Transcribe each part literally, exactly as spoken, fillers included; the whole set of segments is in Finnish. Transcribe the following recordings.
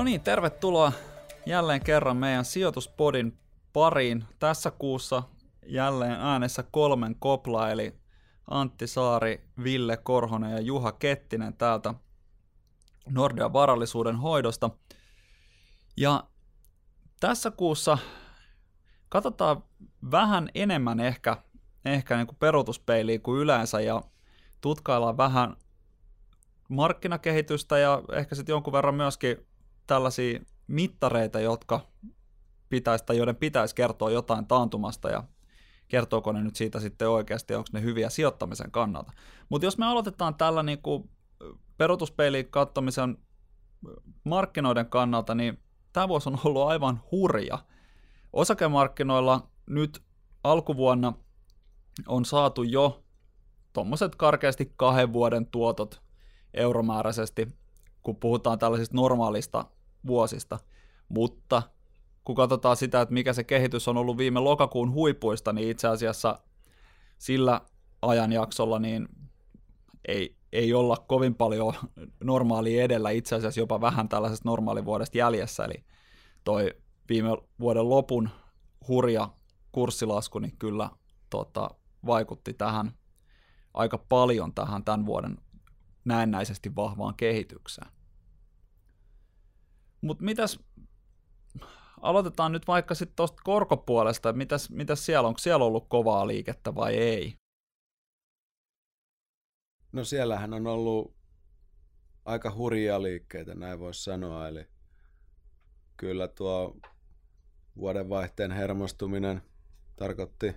No niin, tervetuloa jälleen kerran meidän sijoituspodin pariin. Tässä kuussa jälleen äänessä kolmen kopla, eli Antti Saari, Ville Korhonen ja Juha Kettinen täältä Nordean varallisuuden hoidosta. Ja tässä kuussa katsotaan vähän enemmän ehkä, ehkä niin kuin peruutuspeiliä kuin yleensä ja tutkaillaan vähän markkinakehitystä ja ehkä sitten jonkun verran myöskin tällaisia mittareita, jotka pitäisi, tai joiden pitäisi kertoa jotain taantumasta ja kertooko ne nyt siitä sitten oikeasti, onko ne hyviä sijoittamisen kannalta. Mutta jos me aloitetaan tällä niin kuin peruutuspeiliin katsomisen markkinoiden kannalta, niin tämä vuosi on ollut aivan hurja. Osakemarkkinoilla nyt alkuvuonna on saatu jo tuommoiset karkeasti kahden vuoden tuotot euromääräisesti, kun puhutaan tällaisista normaalista vuosista, mutta kun katsotaan sitä, että mikä se kehitys on ollut viime lokakuun huipuista, niin itse asiassa sillä ajanjaksolla niin ei, ei olla kovin paljon normaalia edellä, itse asiassa jopa vähän tällaisesta normaalivuodesta jäljessä, eli toi viime vuoden lopun hurja kurssilasku niin kyllä tota, vaikutti tähän aika paljon tähän tämän vuoden näennäisesti vahvaan kehitykseen. Mutta mitäs, aloitetaan nyt vaikka sitten tuosta korkopuolesta, mitäs, mitäs siellä, onko siellä ollut kovaa liikettä vai ei? No siellähän on ollut aika hurjia liikkeitä, näin voisi sanoa, eli kyllä tuo vuodenvaihteen hermostuminen tarkoitti,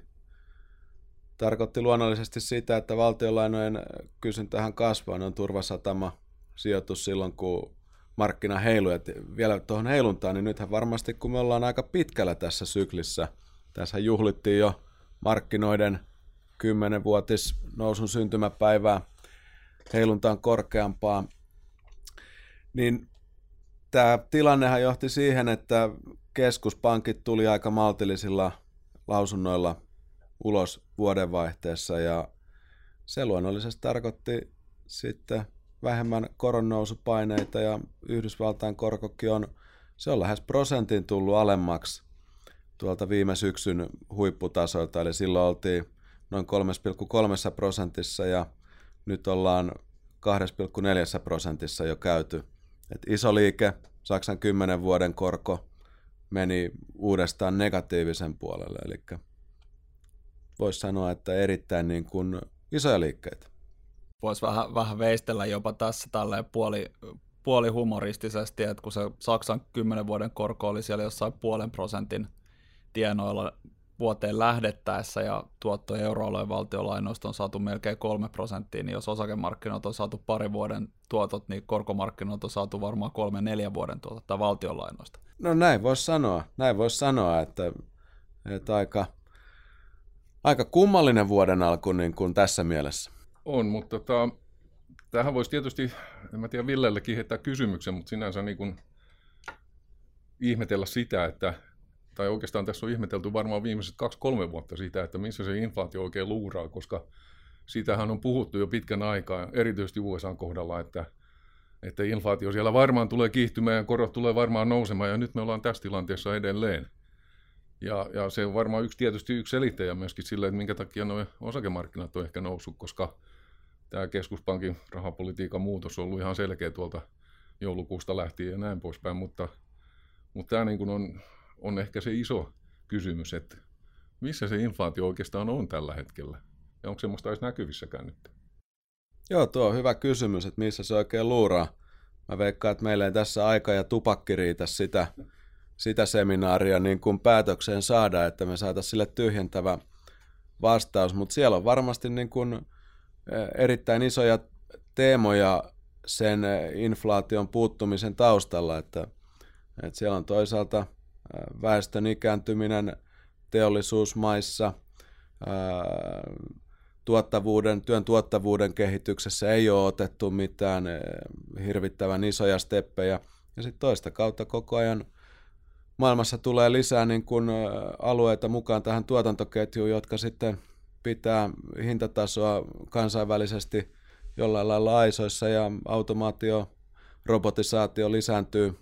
tarkoitti luonnollisesti sitä, että valtionlainojen kysyntähän kasvaa, ne on turvasatama sijoitus silloin, kun markkina heilu, ja vielä tuohon heiluntaan, niin nythän varmasti, kun me ollaan aika pitkällä tässä syklissä, tässä juhlittiin jo markkinoiden kymmenvuotis nousun syntymäpäivää, heiluntaan korkeampaa, niin tämä tilannehan johti siihen, että keskuspankit tuli aika maltillisilla lausunnoilla ulos vuodenvaihteessa, ja se luonnollisesti tarkoitti sitten vähemmän koronnousupaineita ja Yhdysvaltain korkokin on, se on lähes prosentin tullut alemmaksi tuolta viime syksyn huipputasoilta, eli silloin oltiin noin kolme pilkku kolme prosentissa ja nyt ollaan kaksi pilkku neljä prosentissa jo käyty. Et iso liike, Saksan kymmenen vuoden korko meni uudestaan negatiivisen puolelle, eli voisi sanoa, että erittäin niin kuin isoja liikkeitä. Voisi vähän, vähän veistellä jopa tässä tälleen puoli, puoli humoristisesti, että kun se Saksan kymmenen vuoden korko oli siellä jossain puolen prosentin tienoilla vuoteen lähdettäessä ja tuotto euroalueen valtiolainoista on saatu melkein kolme prosenttia, niin jos osakemarkkinoilta on saatu pari vuoden tuotot, niin korkomarkkinoilta on saatu varmaan kolme neljän vuoden tuotot tai valtiolainoista. No näin voisi sanoa, näin voisi sanoa, että, että aika, aika kummallinen vuoden alku niin kuin tässä mielessä. On, mutta tota, tähän voisi tietysti, en mä tiedä, Villellekin heittää kysymyksen, mutta sinänsä niin kuin ihmetellä sitä, että, tai oikeastaan tässä on ihmetelty varmaan viimeiset kaksi kolme vuotta sitä, että missä se inflaatio oikein luuraa, koska siitähän on puhuttu jo pitkän aikaa, erityisesti U S A:n kohdalla, että, että inflaatio siellä varmaan tulee kiihtymään ja korot tulee varmaan nousemaan, ja nyt me ollaan tässä tilanteessa edelleen. Ja, ja se on varmaan yksi, tietysti yksi selittäjä myöskin sille, että minkä takia nuo osakemarkkinat on ehkä noussut, koska tämä keskuspankin rahapolitiikan muutos on ollut ihan selkeä tuolta joulukuusta lähtien ja näin poispäin, mutta, mutta tämä niin kuin on, on ehkä se iso kysymys, että missä se inflaatio oikeastaan on tällä hetkellä ja onko semmoista edes näkyvissäkään nyt? Joo, tuo on hyvä kysymys, että missä se oikein luuraa. Mä veikkaan, että meillä ei tässä aika ja tupakki riitä sitä, sitä seminaaria niin kuin päätökseen saada, että me saataisiin sille tyhjentävä vastaus, mutta siellä on varmasti niin kuin erittäin isoja teemoja sen inflaation puuttumisen taustalla, että, että siellä on toisaalta väestön ikääntyminen teollisuusmaissa, tuottavuuden, työn tuottavuuden kehityksessä ei ole otettu mitään hirvittävän isoja steppejä, ja sitten toista kautta koko ajan maailmassa tulee lisää niin kuin alueita mukaan tähän tuotantoketjuun, jotka sitten pitää hintatasoa kansainvälisesti jollain lailla aisoissa ja automaatio, robotisaatio lisääntyy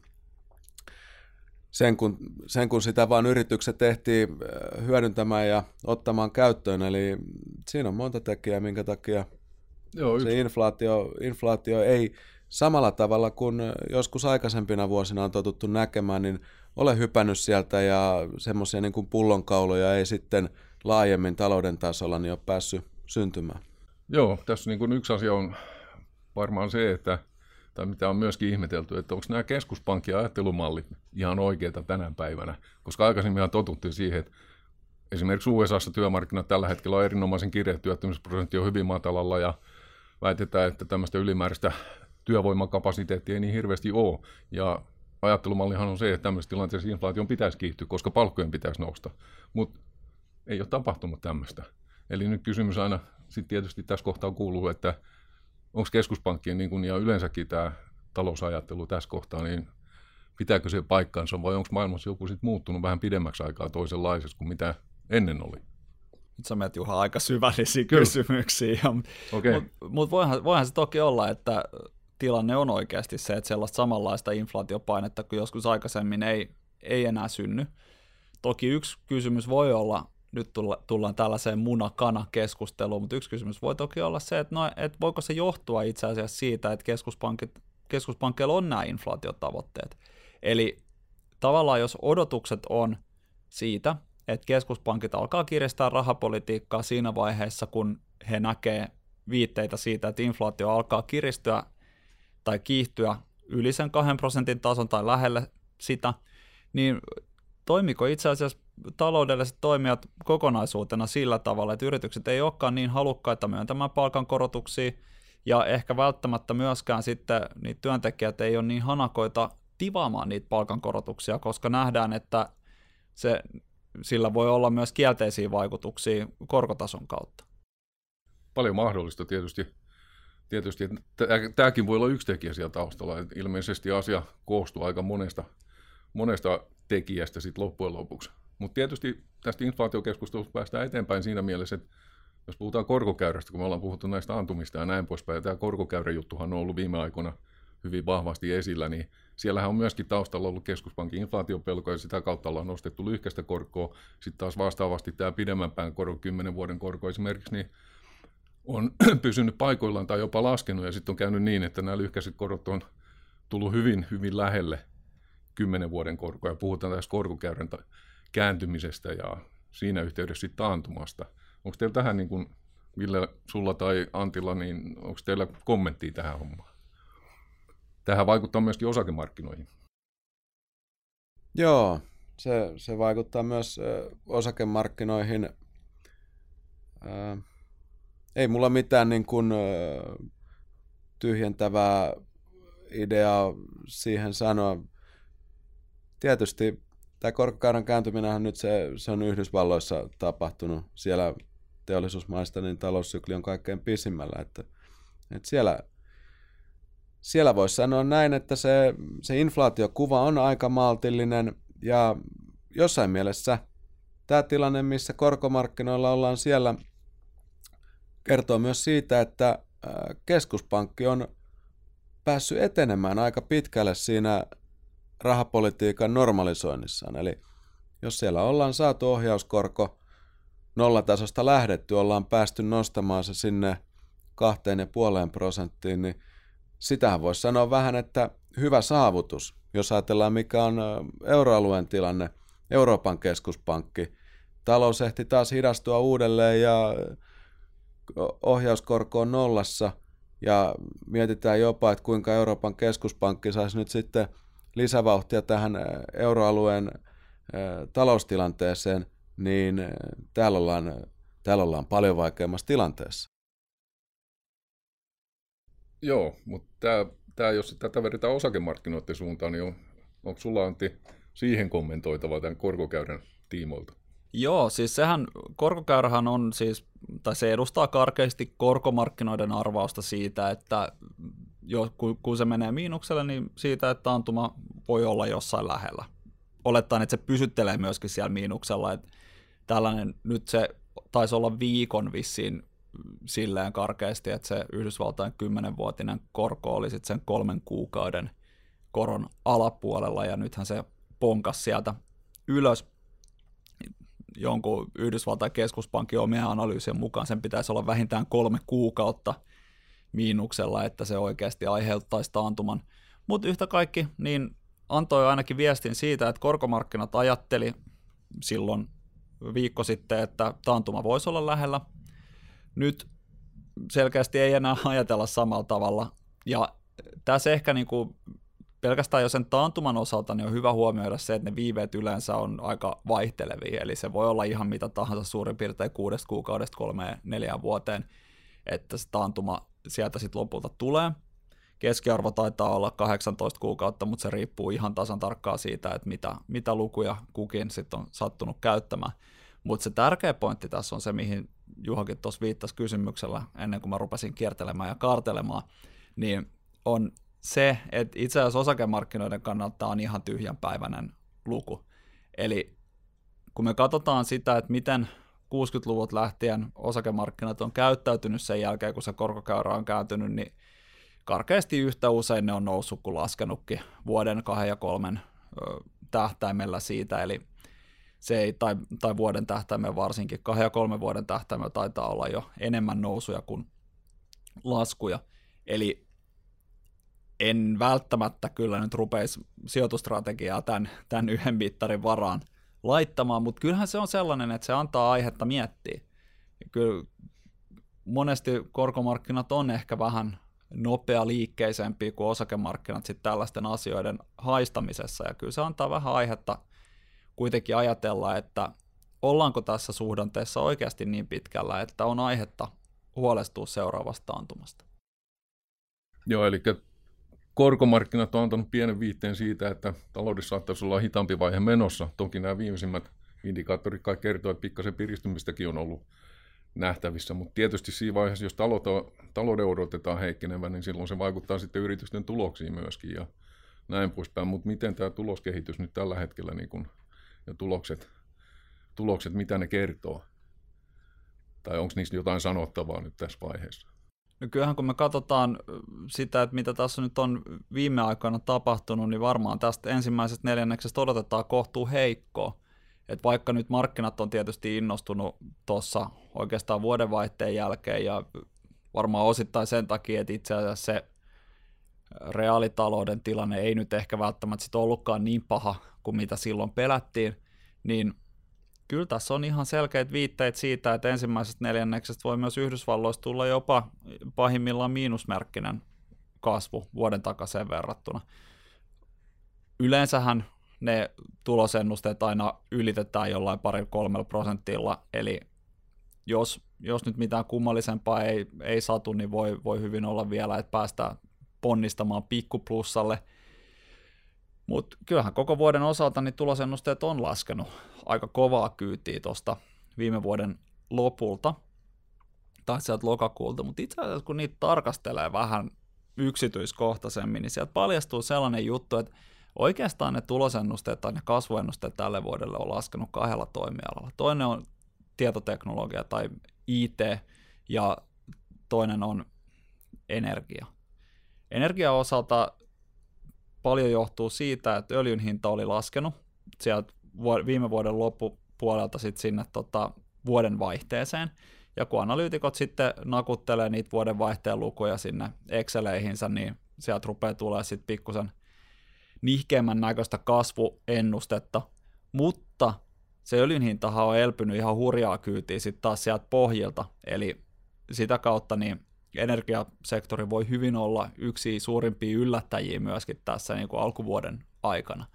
sen kun, sen kun sitä vaan yritykset tehtiin hyödyntämään ja ottamaan käyttöön. Eli siinä on monta tekijää, minkä takia Joo, se inflaatio, inflaatio ei samalla tavalla kuin joskus aikaisempina vuosina on totuttu näkemään, niin ole hypännyt sieltä ja semmoisia niin kuin pullonkauloja ei sitten laajemmin talouden tasolla niin ole päässyt syntymään. Joo, tässä niin kuin yksi asia on varmaan se, että tai mitä on myöskin ihmetelty, että onko nämä keskuspankin ajattelumallit ihan oikeita tänä päivänä, koska aikaisemmin totuttiin siihen, että esimerkiksi U S A:ssa työmarkkinat tällä hetkellä on erinomaisen kireä, työttömyysprosentti on hyvin matalalla ja väitetään, että tämmöistä ylimääräistä työvoimakapasiteettia ei niin hirveästi ole. Ja ajattelumallihan on se, että tämmöisessä tilanteessa inflaation pitäisi kiihtyä, koska palkkojen pitäisi nousta, mutta ei ole tapahtunut tämmöistä. Eli nyt kysymys aina sitten tietysti tässä kohtaa kuuluu, että onko keskuspankkien niin kun, ja yleensäkin tämä talousajattelu tässä kohtaa, niin pitääkö se paikkansa vai onko maailmassa joku sit muuttunut vähän pidemmäksi aikaa toisenlaiseksi kuin mitä ennen oli? Nyt sä menet, Juha, aika syvällisiä Kyllä. kysymyksiä. Okay. Mutta mut voihan, voihan se toki olla, että tilanne on oikeasti se, että sellaista samanlaista inflaatiopainetta kuin joskus aikaisemmin ei, ei enää synny. Toki yksi kysymys voi olla, nyt tullaan tällaiseen muna-kana-keskusteluun, mutta yksi kysymys voi toki olla se, että, no, että voiko se johtua itse asiassa siitä, että keskuspankkeilla on nämä inflaatiotavoitteet. Eli tavallaan jos odotukset on siitä, että keskuspankit alkaa kiristää rahapolitiikkaa siinä vaiheessa, kun he näkee viitteitä siitä, että inflaatio alkaa kiristyä tai kiihtyä yli sen kahden prosentin tason tai lähelle sitä, niin toimiko itse asiassa taloudelliset toimijat kokonaisuutena sillä tavalla, että yritykset ei olekaan niin halukkaita myöntämään palkankorotuksia ja ehkä välttämättä myöskään sitten niitä työntekijät ei ole niin hanakoita tivaamaan niitä palkankorotuksia, koska nähdään, että se, sillä voi olla myös kielteisiä vaikutuksia korkotason kautta. Paljon mahdollista tietysti. tietysti Tämäkin voi olla yksi tekijä siellä taustalla. Ilmeisesti asia koostuu aika monesta, monesta tekijästä sit loppujen lopuksi. Mutta tietysti tästä inflaatiokeskustelusta päästään eteenpäin siinä mielessä, että jos puhutaan korkokäyrästä, kun me ollaan puhuttu näistä antumista ja näin poispäin, ja tämä korkokäyräjuttuhan on ollut viime aikoina hyvin vahvasti esillä, niin siellähän on myöskin taustalla ollut keskuspankin inflaatiopelko, ja sitä kautta ollaan nostettu lyhkäistä korkoa. Sitten taas vastaavasti tämä pidemmänpään korko, kymmenen vuoden korko esimerkiksi, niin on pysynyt paikoillaan tai jopa laskenut, ja sitten on käynyt niin, että nämä lyhkäiset korot on tullut hyvin, hyvin lähelle kymmenen vuoden korkoa, ja puhutaan tästä korkokäyrän kääntymisestä ja siinä yhteydessä sitten taantumasta. Onko teillä tähän, niin kuin Ville, sulla tai Antilla, niin onko teillä kommenttia tähän hommaan? Tähän vaikuttaa myöskin osakemarkkinoihin. Joo, se, se vaikuttaa myös osakemarkkinoihin. Ää, ei mulla mitään niin kuin, ää, tyhjentävää ideaa siihen sanoa. Tietysti tämä korkokäyrän kääntyminenhän nyt se, se on Yhdysvalloissa tapahtunut. Siellä teollisuusmaista niin taloussykli on kaikkein pisimmällä. Että, että siellä siellä voisi sanoa näin, että se, se inflaatiokuva on aika maltillinen. Ja jossain mielessä tämä tilanne, missä korkomarkkinoilla ollaan siellä, kertoo myös siitä, että keskuspankki on päässyt etenemään aika pitkälle siinä rahapolitiikan normalisoinnissaan. Eli jos siellä ollaan saatu ohjauskorko nollatasosta lähdetty, ollaan päästy nostamaan se sinne kahteen ja puoleen prosenttiin, niin sitähän voisi sanoa vähän, että hyvä saavutus. Jos ajatellaan, mikä on euroalueen tilanne, Euroopan keskuspankki, talous ehti taas hidastua uudelleen ja ohjauskorko on nollassa. Ja mietitään jopa, että kuinka Euroopan keskuspankki saisi nyt sitten lisävauhtia tähän euroalueen taloustilanteeseen, niin täällä ollaan, täällä ollaan paljon vaikeammassa tilanteessa. Joo, mutta tämä, jos tätä vedetään osakemarkkinoiden suuntaan, niin on, onko sulla, Antti, siihen kommentoitavaa tämän korkokäyrän tiimoilta? Joo, siis sehän korkokäyrähän on siis, tai se edustaa karkeasti korkomarkkinoiden arvausta siitä, että jo, kun, kun se menee miinukselle, niin siitä, että taantuma voi olla jossain lähellä. Olettaen, että se pysyttelee myöskin siellä miinuksella. Että tällainen nyt se taisi olla viikon vissiin silleen karkeasti, että se Yhdysvaltain kymmenvuotinen korko oli sitten sen kolmen kuukauden koron alapuolella, ja nythän se ponkas sieltä ylös. Jonkun Yhdysvaltain keskuspankin omien analyysien mukaan sen pitäisi olla vähintään kolme kuukautta miinuksella, että se oikeasti aiheuttaisi taantuman. Mutta yhtä kaikki niin antoi ainakin viestin siitä, että korkomarkkinat ajatteli silloin viikko sitten, että taantuma voisi olla lähellä. Nyt selkeästi ei enää ajatella samalla tavalla. Ja tässä ehkä niin kuin pelkästään jo sen taantuman osalta niin on hyvä huomioida se, että ne viiveet yleensä on aika vaihtelevia. Eli se voi olla ihan mitä tahansa suurin piirtein kuudesta kuukaudesta kolmeen neljään vuoteen, että se taantuma sieltä sitten lopulta tulee. Keskiarvo taitaa olla kahdeksantoista kuukautta, mutta se riippuu ihan tasan tarkkaan siitä, että mitä, mitä lukuja kukin sitten on sattunut käyttämään. Mutta se tärkeä pointti tässä on se, mihin Juhakin tuossa viittasi kysymyksellä, ennen kuin mä rupesin kiertelemään ja kaartelemaan, niin on se, että itse asiassa osakemarkkinoiden kannalta on ihan tyhjänpäiväinen luku. Eli kun me katsotaan sitä, että miten kuusikymmentäluvut lähtien osakemarkkinat on käyttäytynyt sen jälkeen, kun se korkokäyrä on kääntynyt, niin karkeasti yhtä usein ne on noussut kuin laskenutkin vuoden, kahden ja kolmen ö, tähtäimellä siitä, eli se ei, tai, tai vuoden tähtäimellä varsinkin, kahden ja kolmen vuoden tähtäimellä taitaa olla jo enemmän nousuja kuin laskuja. Eli en välttämättä kyllä nyt rupeisi sijoitustrategiaa tämän, tämän yhden mittarin varaan laittamaan, mutta kyllähän se on sellainen, että se antaa aihetta miettiä. Kyllä monesti korkomarkkinat on ehkä vähän nopea liikkeisempi kuin osakemarkkinat sitten tällaisten asioiden haistamisessa, ja kyllä se antaa vähän aihetta kuitenkin ajatella, että ollaanko tässä suhdanteessa oikeasti niin pitkällä, että on aihetta huolestua seuraavasta taantumasta. Joo, eli korkomarkkinat on antanut pienen viitteen siitä, että taloudessa saattaisi olla hitaampi vaihe menossa. Toki nämä viimeisimmät indikaattorit kai kertovat, että pikkasen piristymistäkin on ollut nähtävissä, mutta tietysti siinä vaiheessa, jos talouden odotetaan heikkenevän, niin silloin se vaikuttaa sitten yritysten tuloksiin myöskin ja näin poispäin. Mutta miten tämä tuloskehitys nyt tällä hetkellä niin kun, ja tulokset, tulokset, mitä ne kertoo? Tai onko niistä jotain sanottavaa nyt tässä vaiheessa? No kyllähän kun me katsotaan sitä, että mitä tässä nyt on viime aikoina tapahtunut, niin varmaan tästä ensimmäisestä neljänneksestä odotetaan kohtuu heikkoa. Et vaikka nyt markkinat on tietysti innostunut tuossa oikeastaan vuodenvaihteen jälkeen ja varmaan osittain sen takia, että itse asiassa se reaalitalouden tilanne ei nyt ehkä välttämättä sit ollutkaan niin paha kuin mitä silloin pelättiin, niin kyllä tässä on ihan selkeät viitteet siitä, että ensimmäisestä neljänneksestä voi myös Yhdysvalloista tulla jopa pahimmillaan miinusmerkkinen kasvu vuoden takaisin verrattuna. Yleensähän ne tulosennusteet aina ylitetään jollain parilla kolmella prosentilla, eli jos, jos nyt mitään kummallisempaa ei, ei satu, niin voi, voi hyvin olla vielä, että päästään ponnistamaan pikkuplussalle. Mutta kyllähän koko vuoden osalta niin tulosennusteet on laskenut aika kovaa kyytiä tuosta viime vuoden lopulta, tai sieltä lokakuulta, mutta itse asiassa kun niitä tarkastelee vähän yksityiskohtaisemmin, niin sieltä paljastuu sellainen juttu, että oikeastaan ne tulosennusteet tai ne kasvuennusteet tälle vuodelle on laskenut kahdella toimialalla. Toinen on tietoteknologia tai I T ja toinen on energia. Energian osalta paljon johtuu siitä, että öljyn hinta oli laskenut sieltä viime vuoden loppupuolelta sitten sinne tota vuoden vaihteeseen. Ja kun analyytikot sitten nakuttelee niitä vuoden vaihteen lukuja sinne Exceleihinsä, niin sieltä rupeaa tulemaan sitten pikkusen nihkeämmän näköistä kasvuennustetta, mutta se öljyn hintahan on elpynyt ihan hurjaa kyytiä sitten taas sieltä pohjilta, eli sitä kautta niin energiasektori voi hyvin olla yksi suurimpia yllättäjiä myöskin tässä niin kuin alkuvuoden aikana.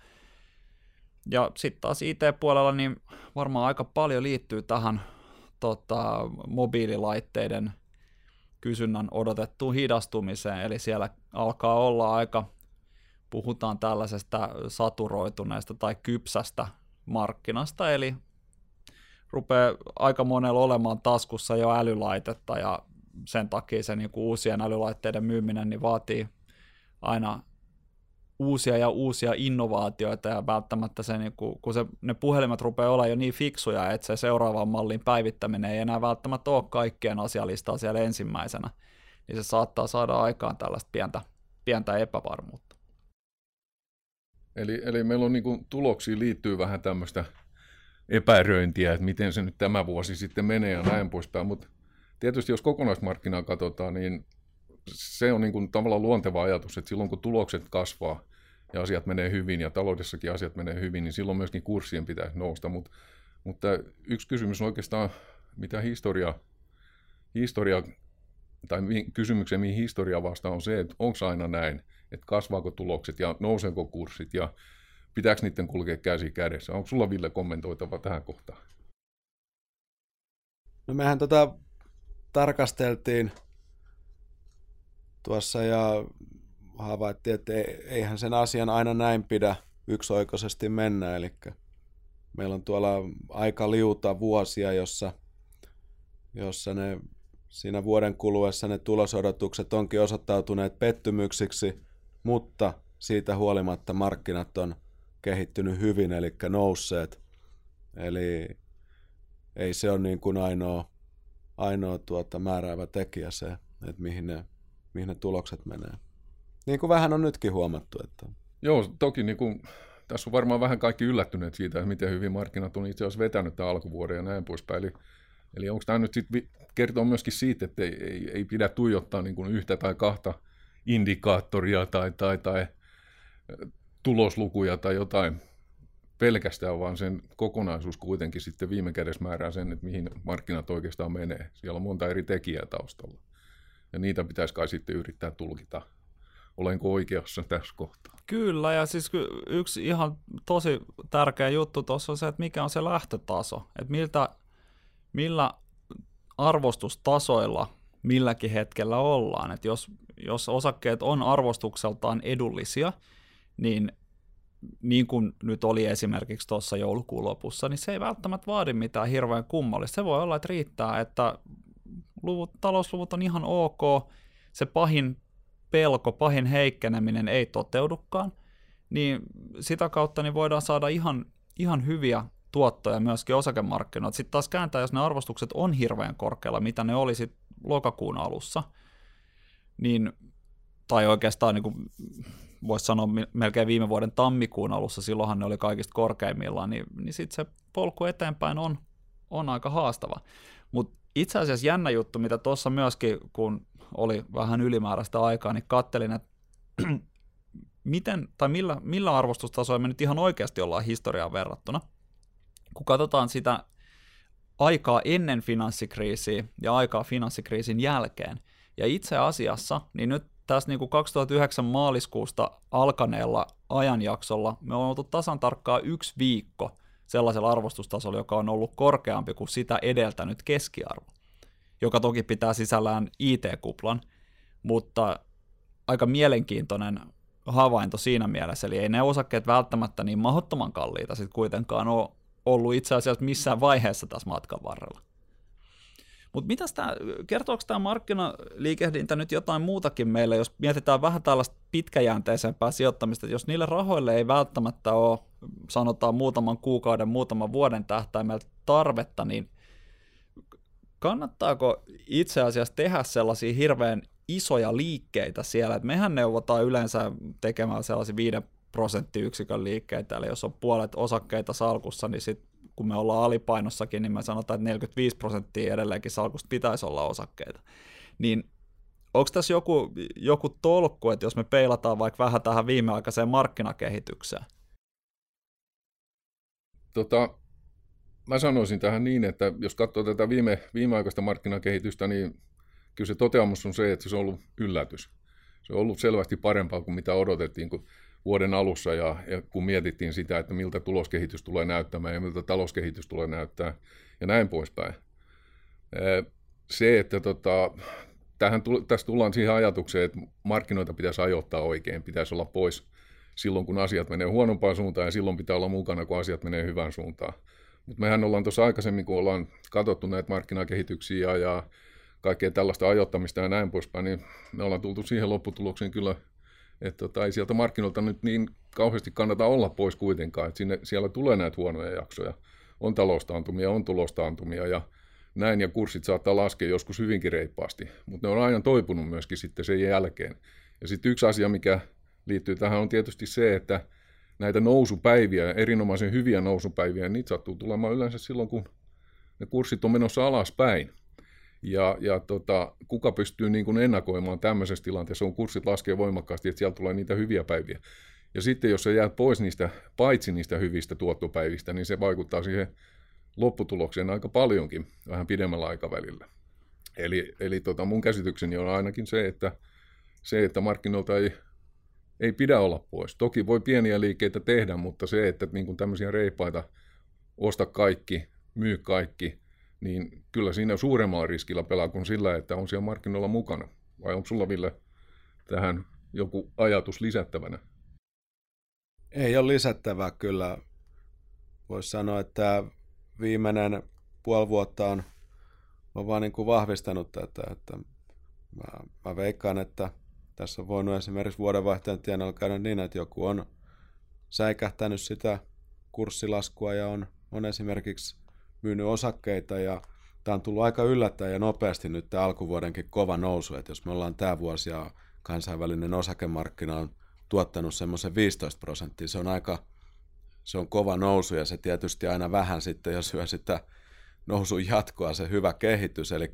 Ja sitten taas I T-puolella niin varmaan aika paljon liittyy tähän tota, mobiililaitteiden kysynnän odotettuun hidastumiseen, eli siellä alkaa olla aika puhutaan tällaisesta saturoituneesta tai kypsästä markkinasta, eli rupeaa aika monella olemaan taskussa jo älylaitetta, ja sen takia se niin kuin uusien älylaitteiden myyminen niin vaatii aina uusia ja uusia innovaatioita, ja välttämättä se, niin kuin, kun se, ne puhelimet rupeaa olemaan jo niin fiksuja, että se seuraavaan mallin päivittäminen ei enää välttämättä ole kaikkien asialistaa siellä ensimmäisenä, niin se saattaa saada aikaan tällaista pientä, pientä epävarmuutta. Eli, eli meillä on niin kuin, tuloksiin liittyy vähän tämmöistä epäröintiä, että miten se nyt tämä vuosi sitten menee ja näin poispäin. Mutta tietysti jos kokonaismarkkinaa katsotaan, niin se on niin kuin, tavallaan luonteva ajatus, että silloin kun tulokset kasvaa ja asiat menee hyvin ja taloudessakin asiat menee hyvin, niin silloin myöskin kurssien pitäisi nousta. Mut, mutta yksi kysymys on oikeastaan, mitä historia, historia tai kysymykseen, mihin historia vastaa, on se, että onko aina näin, että kasvaako tulokset ja nouseeko kurssit ja pitääkö niiden kulkea käsi kädessä. Onko sulla, Ville, kommentoitava tähän kohtaan? No mehän tota tarkasteltiin tuossa ja havaittiin, että eihän sen asian aina näin pidä yksioikoisesti mennä. Eli meillä on tuolla aika liuta vuosia, jossa, jossa ne, siinä vuoden kuluessa ne tulosodotukset onkin osoittautuneet pettymyksiksi, mutta siitä huolimatta markkinat on kehittynyt hyvin, eli nousseet. Eli ei se ole niin kuin ainoa, ainoa tuota määräävä tekijä se, että mihin ne, mihin ne tulokset menee. Niin kuin vähän on nytkin huomattu. Että... Joo, toki niin kuin, tässä on varmaan vähän kaikki yllättyneet siitä, että miten hyvin markkinat on itse asiassa vetänyt tämän alkuvuoden ja näin poispäin. Eli, eli onko tämä nyt sitten kertoo myöskin siitä, että ei, ei, ei pidä tuijottaa niin kuin yhtä tai kahta indikaattoria tai, tai, tai tuloslukuja tai jotain pelkästään, vaan sen kokonaisuus kuitenkin sitten viime kädessä määrää sen, että mihin markkinat oikeastaan menee. Siellä on monta eri tekijää taustalla ja niitä pitäisi kai sitten yrittää tulkita. Olenko oikeassa tässä kohtaa? Kyllä, ja siis yksi ihan tosi tärkeä juttu tuossa on se, että mikä on se lähtötaso, että miltä, millä arvostustasoilla milläkin hetkellä ollaan. Että jos, jos osakkeet on arvostukseltaan edullisia, niin, niin kuin nyt oli esimerkiksi tuossa joulukuun lopussa, niin se ei välttämättä vaadi mitään hirveän kummallista. Se voi olla, että riittää, että luvut, talousluvut on ihan ok, se pahin pelko, pahin heikkeneminen ei toteudukaan, niin sitä kautta niin voidaan saada ihan, ihan hyviä tuottoja myöskin osakemarkkinoilta. Sitten taas kääntää, jos ne arvostukset on hirveän korkealla, mitä ne oli sitten lokakuun alussa, niin, tai oikeastaan niin kuin voisi sanoa melkein viime vuoden tammikuun alussa, silloinhan ne oli kaikista korkeimmillaan, niin, niin sitten se polku eteenpäin on, on aika haastava. Mutta itse asiassa jännä juttu, mitä tuossa myöskin, kun oli vähän ylimääräistä aikaa, niin kattelin, että miten, tai millä, millä arvostustasoilla me nyt ihan oikeasti ollaan historiaan verrattuna. Kun katsotaan sitä aikaa ennen finanssikriisiä ja aikaa finanssikriisin jälkeen, ja itse asiassa, niin nyt tässä niin kuin kaksituhattayhdeksän maaliskuusta alkaneella ajanjaksolla me ollaan oltu tasan tarkkaan yksi viikko sellaisella arvostustasolla, joka on ollut korkeampi kuin sitä edeltänyt keskiarvo, joka toki pitää sisällään I T-kuplan, mutta aika mielenkiintoinen havainto siinä mielessä, eli ei ne osakkeet välttämättä niin mahdottoman kalliita sitten kuitenkaan ole ollut itse asiassa missään vaiheessa tässä matkan varrella. Mutta mitäs tää, kertooko tämä markkinaliikehdintä nyt jotain muutakin meille, jos mietitään vähän tällaista pitkäjänteisempää sijoittamista, jos niille rahoille ei välttämättä ole, sanotaan muutaman kuukauden, muutaman vuoden tähtäimellä tarvetta, niin kannattaako itse asiassa tehdä sellaisia hirveän isoja liikkeitä siellä, että mehän neuvotaan yleensä tekemään sellaisia viiden prosenttiyksikön liikkeitä, eli jos on puolet osakkeita salkussa, niin sitten kun me ollaan alipainossakin, niin me sanotaan, että neljäkymmentäviisi prosenttia edelleenkin salkusta pitäisi olla osakkeita. Niin onko tässä joku, joku tolkku, että jos me peilataan vaikka vähän tähän viimeaikaiseen markkinakehitykseen? Tota, mä sanoisin tähän niin, että jos katsoo tätä viime, viimeaikaista markkinakehitystä, niin kyllä se toteamus on se, että se on ollut yllätys. Se on ollut selvästi parempaa kuin mitä odotettiin kun vuoden alussa ja, ja kun mietittiin sitä, että miltä tuloskehitys tulee näyttämään ja miltä talouskehitys tulee näyttää ja näin poispäin. Se, että tota, tähän, tässä tullaan siihen ajatukseen, että markkinoita pitäisi ajoittaa oikein, pitäisi olla pois silloin, kun asiat menee huonompaan suuntaan ja silloin pitää olla mukana, kun asiat menee hyvään suuntaan. Mutta mehän ollaan tuossa aikaisemmin, kun ollaan katsottu näitä markkinakehityksiä ja, ja kaikkea tällaista ajoittamista ja näin poispäin, niin me ollaan tultu siihen lopputulokseen kyllä, että tota, ei sieltä markkinoilta nyt niin kauheasti kannata olla pois kuitenkaan. Et sinne, siellä tulee näitä huonoja jaksoja. On taloustaantumia, on tulostaantumia ja näin, ja kurssit saattaa laskea joskus hyvinkin reippaasti. Mutta ne on aina toipunut myöskin sitten sen jälkeen. Ja sitten yksi asia, mikä liittyy tähän, on tietysti se, että näitä nousupäiviä, erinomaisen hyviä nousupäiviä, niitä sattuu tulemaan yleensä silloin, kun ne kurssit on menossa alaspäin. Ja, ja tota, kuka pystyy niin kuin ennakoimaan tämmöisessä tilanteessa, kun kurssit laskee voimakkaasti, että siellä tulee niitä hyviä päiviä. Ja sitten jos sä jäät pois niistä, paitsi niistä hyvistä tuottopäivistä, niin se vaikuttaa siihen lopputulokseen aika paljonkin vähän pidemmällä aikavälillä. Eli, eli tota, mun käsitykseni on ainakin se, että, se, että markkinoilta ei, ei pidä olla pois. Toki voi pieniä liikkeitä tehdä, mutta se, että niin kuin tämmöisiä reipaita, osta kaikki, myy kaikki, niin kyllä siinä suuremmalla riskillä pelaa kuin sillä, että on siellä markkinoilla mukana. Vai onko sulla, Ville, tähän joku ajatus lisättävänä? Ei ole lisättävää kyllä. Voisi sanoa, että viimeinen puoli vuotta on, on vaan niin kuin vahvistanut tätä. Että mä, mä veikkaan, että tässä on voinut esimerkiksi vuodenvaihteen tienoilla käydä niin, että joku on säikähtänyt sitä kurssilaskua ja on, on esimerkiksi myynyt osakkeita, ja tämä on tullut aika yllättäen ja nopeasti nyt tämä alkuvuodenkin kova nousu, että jos me ollaan tämä vuosi ja kansainvälinen osakemarkkina on tuottanut semmoisen viisitoista prosenttia, se on aika, se on kova nousu, ja se tietysti aina vähän sitten, jos syö sitä nousun jatkoa, se hyvä kehitys, eli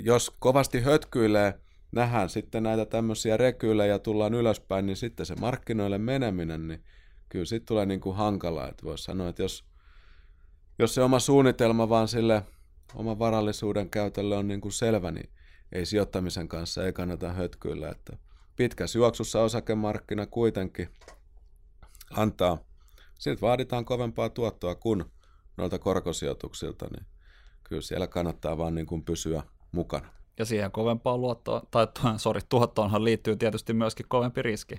jos kovasti hötkyilee, nähdään sitten näitä tämmöisiä rekyilejä ja tullaan ylöspäin, niin sitten se markkinoille meneminen, niin kyllä siitä tulee niin kuin hankalaa, että voisi sanoa, että jos Jos se oma suunnitelma vaan sille oman varallisuuden käytölle on niin kuin selvä, niin ei sijoittamisen kanssa ei kannata hötkyillä. Että pitkässä juoksussa osakemarkkina kuitenkin antaa. Siltä vaaditaan kovempaa tuottoa kuin noilta korkosijoituksilta, niin kyllä siellä kannattaa vaan niin kuin pysyä mukana. Ja siihen kovempaan luottoon, tai sorry, tuottoonhan liittyy tietysti myöskin kovempi riski,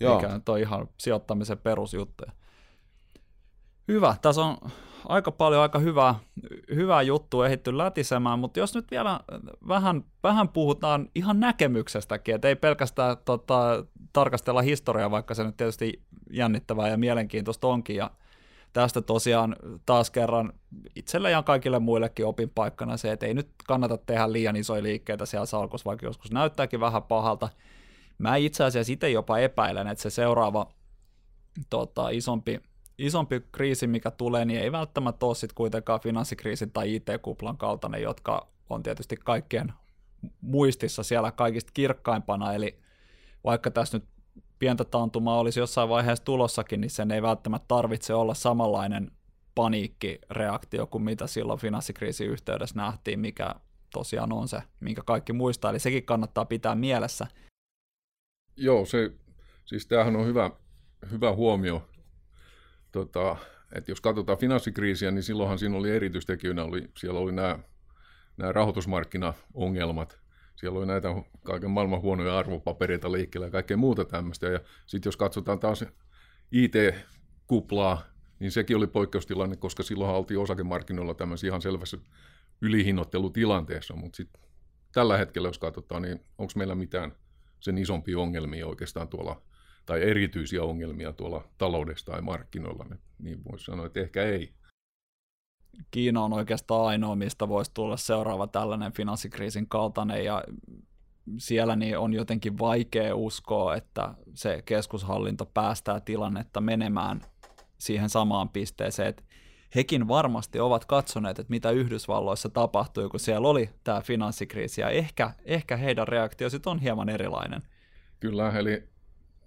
joo, mikä nyt on ihan sijoittamisen perusjuttuja. Hyvä. Tässä on aika paljon aika hyvää, hyvää juttua ehditty lätisemään, mutta jos nyt vielä vähän, vähän puhutaan ihan näkemyksestäkin, että ei pelkästään tota, tarkastella historiaa, vaikka se nyt tietysti jännittävää ja mielenkiintoista onkin, ja tästä tosiaan taas kerran itselle ja kaikille muillekin opin paikkana se, että ei nyt kannata tehdä liian isoja liikkeitä siellä salkussa, vaikka joskus näyttääkin vähän pahalta. Mä itse asiassa itse jopa epäilen, että se seuraava tota, isompi Isompi kriisi, mikä tulee, niin ei välttämättä ole sitten kuitenkaan finanssikriisin tai I T-kuplan kaltainen, jotka on tietysti kaikkien muistissa siellä kaikista kirkkaimpana, eli vaikka tässä nyt pientä taantumaa olisi jossain vaiheessa tulossakin, niin sen ei välttämättä tarvitse olla samanlainen paniikkireaktio kuin mitä silloin finanssikriisin yhteydessä nähtiin, mikä tosiaan on se, minkä kaikki muistaa, eli sekin kannattaa pitää mielessä. Joo, se, siis tämähän on hyvä, hyvä huomio. Tota, että jos katsotaan finanssikriisiä, niin silloinhan siinä oli erityistekijöinä, oli, siellä oli nämä, nämä rahoitusmarkkinaongelmat, siellä oli näitä kaiken maailman huonoja arvopapereita liikkeellä ja kaikkea muuta tämmöistä. Ja sitten jos katsotaan taas I T-kuplaa, niin sekin oli poikkeustilanne, koska silloinhan oltiin osakemarkkinoilla tämmöisessä ihan selvässä ylihinnoittelutilanteessa. Mutta sitten tällä hetkellä, jos katsotaan, niin onko meillä mitään sen isompia ongelmia oikeastaan tuolla, tai erityisiä ongelmia tuolla taloudessa tai markkinoilla, niin voisi sanoa, että ehkä ei. Kiina on oikeastaan ainoa, mistä voisi tulla seuraava tällainen finanssikriisin kaltainen, ja siellä niin on jotenkin vaikea uskoa, että se keskushallinto päästää tilannetta menemään siihen samaan pisteeseen, että hekin varmasti ovat katsoneet, että mitä Yhdysvalloissa tapahtui, kun siellä oli tämä finanssikriisi, ja ehkä, ehkä heidän reaktio sitten on hieman erilainen. Kyllä, eli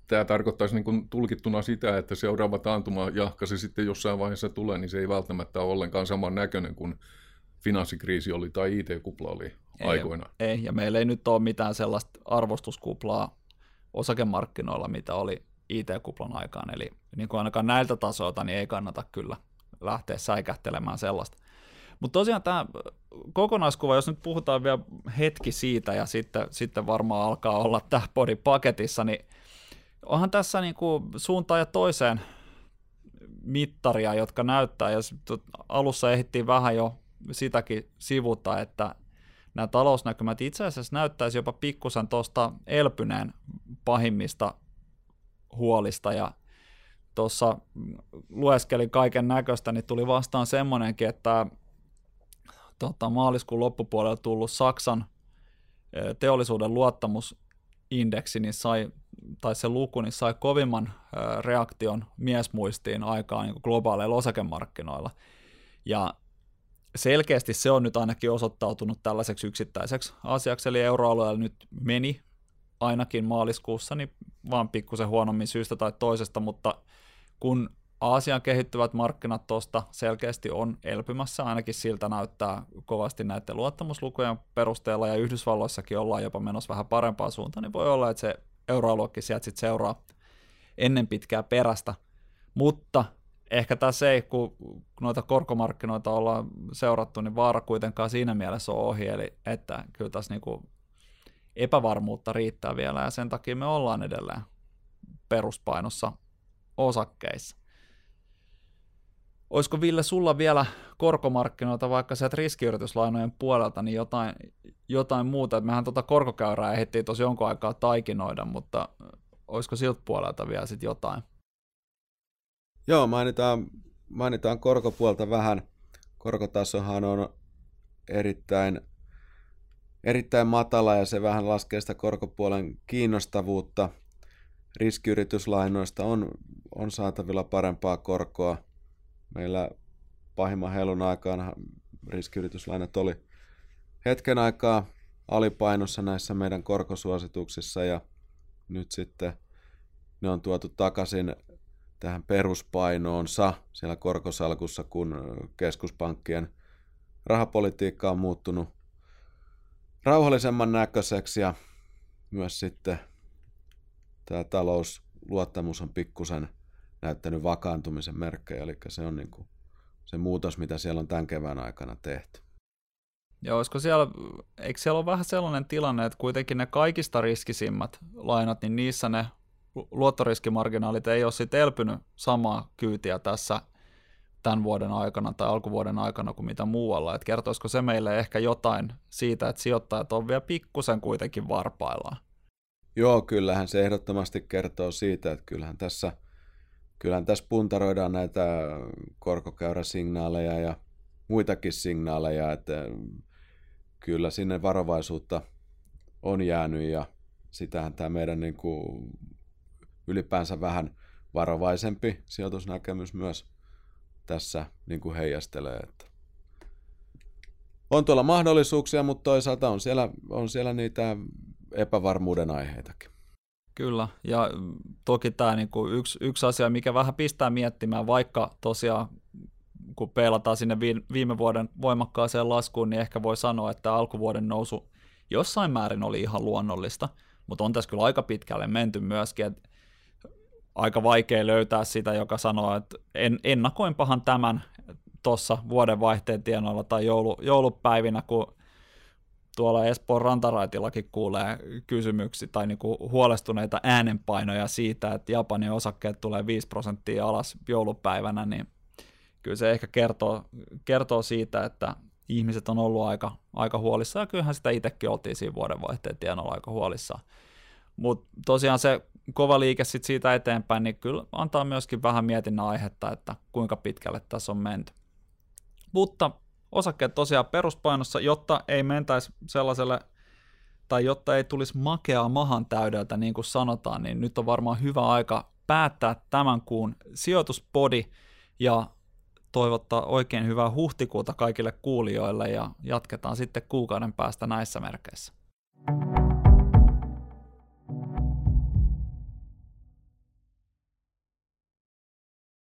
tämä tarkoittaisi niin kuin tulkittuna sitä, että seuraava taantuma, jahka se sitten jossain vaiheessa tulee, niin se ei välttämättä ole ollenkaan saman näköinen kuin finanssikriisi oli tai I T-kupla oli aikoinaan. Ei, ei, ja meillä ei nyt ole mitään sellaista arvostuskuplaa osakemarkkinoilla, mitä oli I T-kuplan aikaan. Eli niin kuin ainakaan näiltä tasoilta niin ei kannata kyllä lähteä säikähtelemään sellaista. Mutta tosiaan tämä kokonaiskuva, jos nyt puhutaan vielä hetki siitä ja sitten, sitten varmaan alkaa olla tämä podi paketissa, niin onhan tässä niin kuin suuntaan ja toiseen mittaria, jotka näyttää, ja alussa ehdittiin vähän jo sitäkin sivuta, että nämä talousnäkymät itse asiassa näyttäisi jopa pikkusen tuosta elpyneen pahimmista huolista, ja tuossa lueskelin kaiken näköistä, niin tuli vastaan semmoinenkin, että tota, maaliskuun loppupuolella tullut Saksan teollisuuden luottamusindeksi, niin sai tai se luku niin sai kovimman reaktion miesmuistiin aikaan niin kuin globaaleilla osakemarkkinoilla. Ja selkeästi se on nyt ainakin osoittautunut tällaiseksi yksittäiseksi asiaksi, eli euroalueella nyt meni ainakin maaliskuussa niin vaan pikkusen huonommin syystä tai toisesta, mutta kun Aasian kehittyvät markkinat tuosta selkeästi on elpymässä, ainakin siltä näyttää kovasti näiden luottamuslukujen perusteella, ja Yhdysvalloissakin ollaan jopa menossa vähän parempaan suuntaan, niin voi olla, että se euroaluekin sieltä sitten seuraa ennen pitkää perästä, mutta ehkä tässä ei, kun noita korkomarkkinoita ollaan seurattu, niin vaara kuitenkaan siinä mielessä on ohi, eli että kyllä tässä niinku epävarmuutta riittää vielä, ja sen takia me ollaan edelleen peruspainossa osakkeissa. Olisiko, Ville, sulla vielä korkomarkkinoita, vaikka sieltä riskiyrityslainojen puolelta, niin jotain, jotain muuta? Et mehän tuota korkokäyrää ehdittiin tosi jonkun aikaa taikinoida, mutta olisiko siltä puolelta vielä sitten jotain? Joo, mainitaan, mainitaan korkopuolta vähän. Korkotasohan on erittäin, erittäin matala, ja se vähän laskee sitä korkopuolen kiinnostavuutta. Riskiyrityslainoista on, on saatavilla parempaa korkoa. Meillä pahimman heilun aikaan riskiyrityslainat oli hetken aikaa alipainossa näissä meidän korkosuosituksissa, ja nyt sitten ne on tuotu takaisin tähän peruspainoonsa siellä korkosalkussa, kun keskuspankkien rahapolitiikka on muuttunut rauhallisemman näköiseksi, ja myös sitten tämä talousluottamus on pikkusen näyttänyt vakaantumisen merkkejä, eli se on niin kuin se muutos, mitä siellä on tämän kevään aikana tehty. Ja olisiko siellä, eikö siellä ole vähän sellainen tilanne, että kuitenkin ne kaikista riskisimmät lainat, niin niissä ne luottoriskimarginaalit ei ole sitten elpynyt samaa kyytiä tässä tämän vuoden aikana tai alkuvuoden aikana kuin mitä muualla. Että kertoisiko se meille ehkä jotain siitä, että sijoittajat on vielä pikkusen kuitenkin varpaillaan? Joo, kyllähän se ehdottomasti kertoo siitä, että kyllähän tässä Kyllähän tässä puntaroidaan näitä korkokäyräsignaaleja ja muitakin signaaleja, että kyllä sinne varovaisuutta on jäänyt, ja sitähän tämä meidän niin kuin ylipäänsä vähän varovaisempi sijoitusnäkemys myös tässä niin kuin heijastelee. Että on tuolla mahdollisuuksia, mutta toisaalta on siellä, on siellä niitä epävarmuuden aiheitakin. Kyllä, ja toki tämä niinku yksi, yksi asia, mikä vähän pistää miettimään, vaikka tosiaan kun peilataan sinne viime vuoden voimakkaaseen laskuun, niin ehkä voi sanoa, että alkuvuoden nousu jossain määrin oli ihan luonnollista, mutta on tässä kyllä aika pitkälle menty myöskin, että aika vaikea löytää sitä, joka sanoo, että en, ennakoinpahan tämän tuossa vuodenvaihteen tienoilla tai joulu, joulupäivinä, kun tuolla Espoon rantaraitillakin kuulee kysymyksiä tai niinku huolestuneita äänenpainoja siitä, että Japanin osakkeet tulee viisi prosenttia alas joulupäivänä, niin kyllä se ehkä kertoo, kertoo siitä, että ihmiset on ollut aika, aika huolissaan, ja kyllähän sitä itsekin oltiin siinä vuodenvaihteen tienoilla aika huolissaan. Mutta tosiaan se kova liike sit siitä eteenpäin, niin kyllä antaa myöskin vähän mietinnän aihetta, että kuinka pitkälle tässä on menty. Mutta osakkeet tosiaan peruspainossa, jotta ei mentäisi sellaiselle, tai jotta ei tulisi makeaa mahan täydeltä, niin kuin sanotaan, niin nyt on varmaan hyvä aika päättää tämän kuun sijoituspodi ja toivottaa oikein hyvää huhtikuuta kaikille kuulijoille, ja jatketaan sitten kuukauden päästä näissä merkeissä.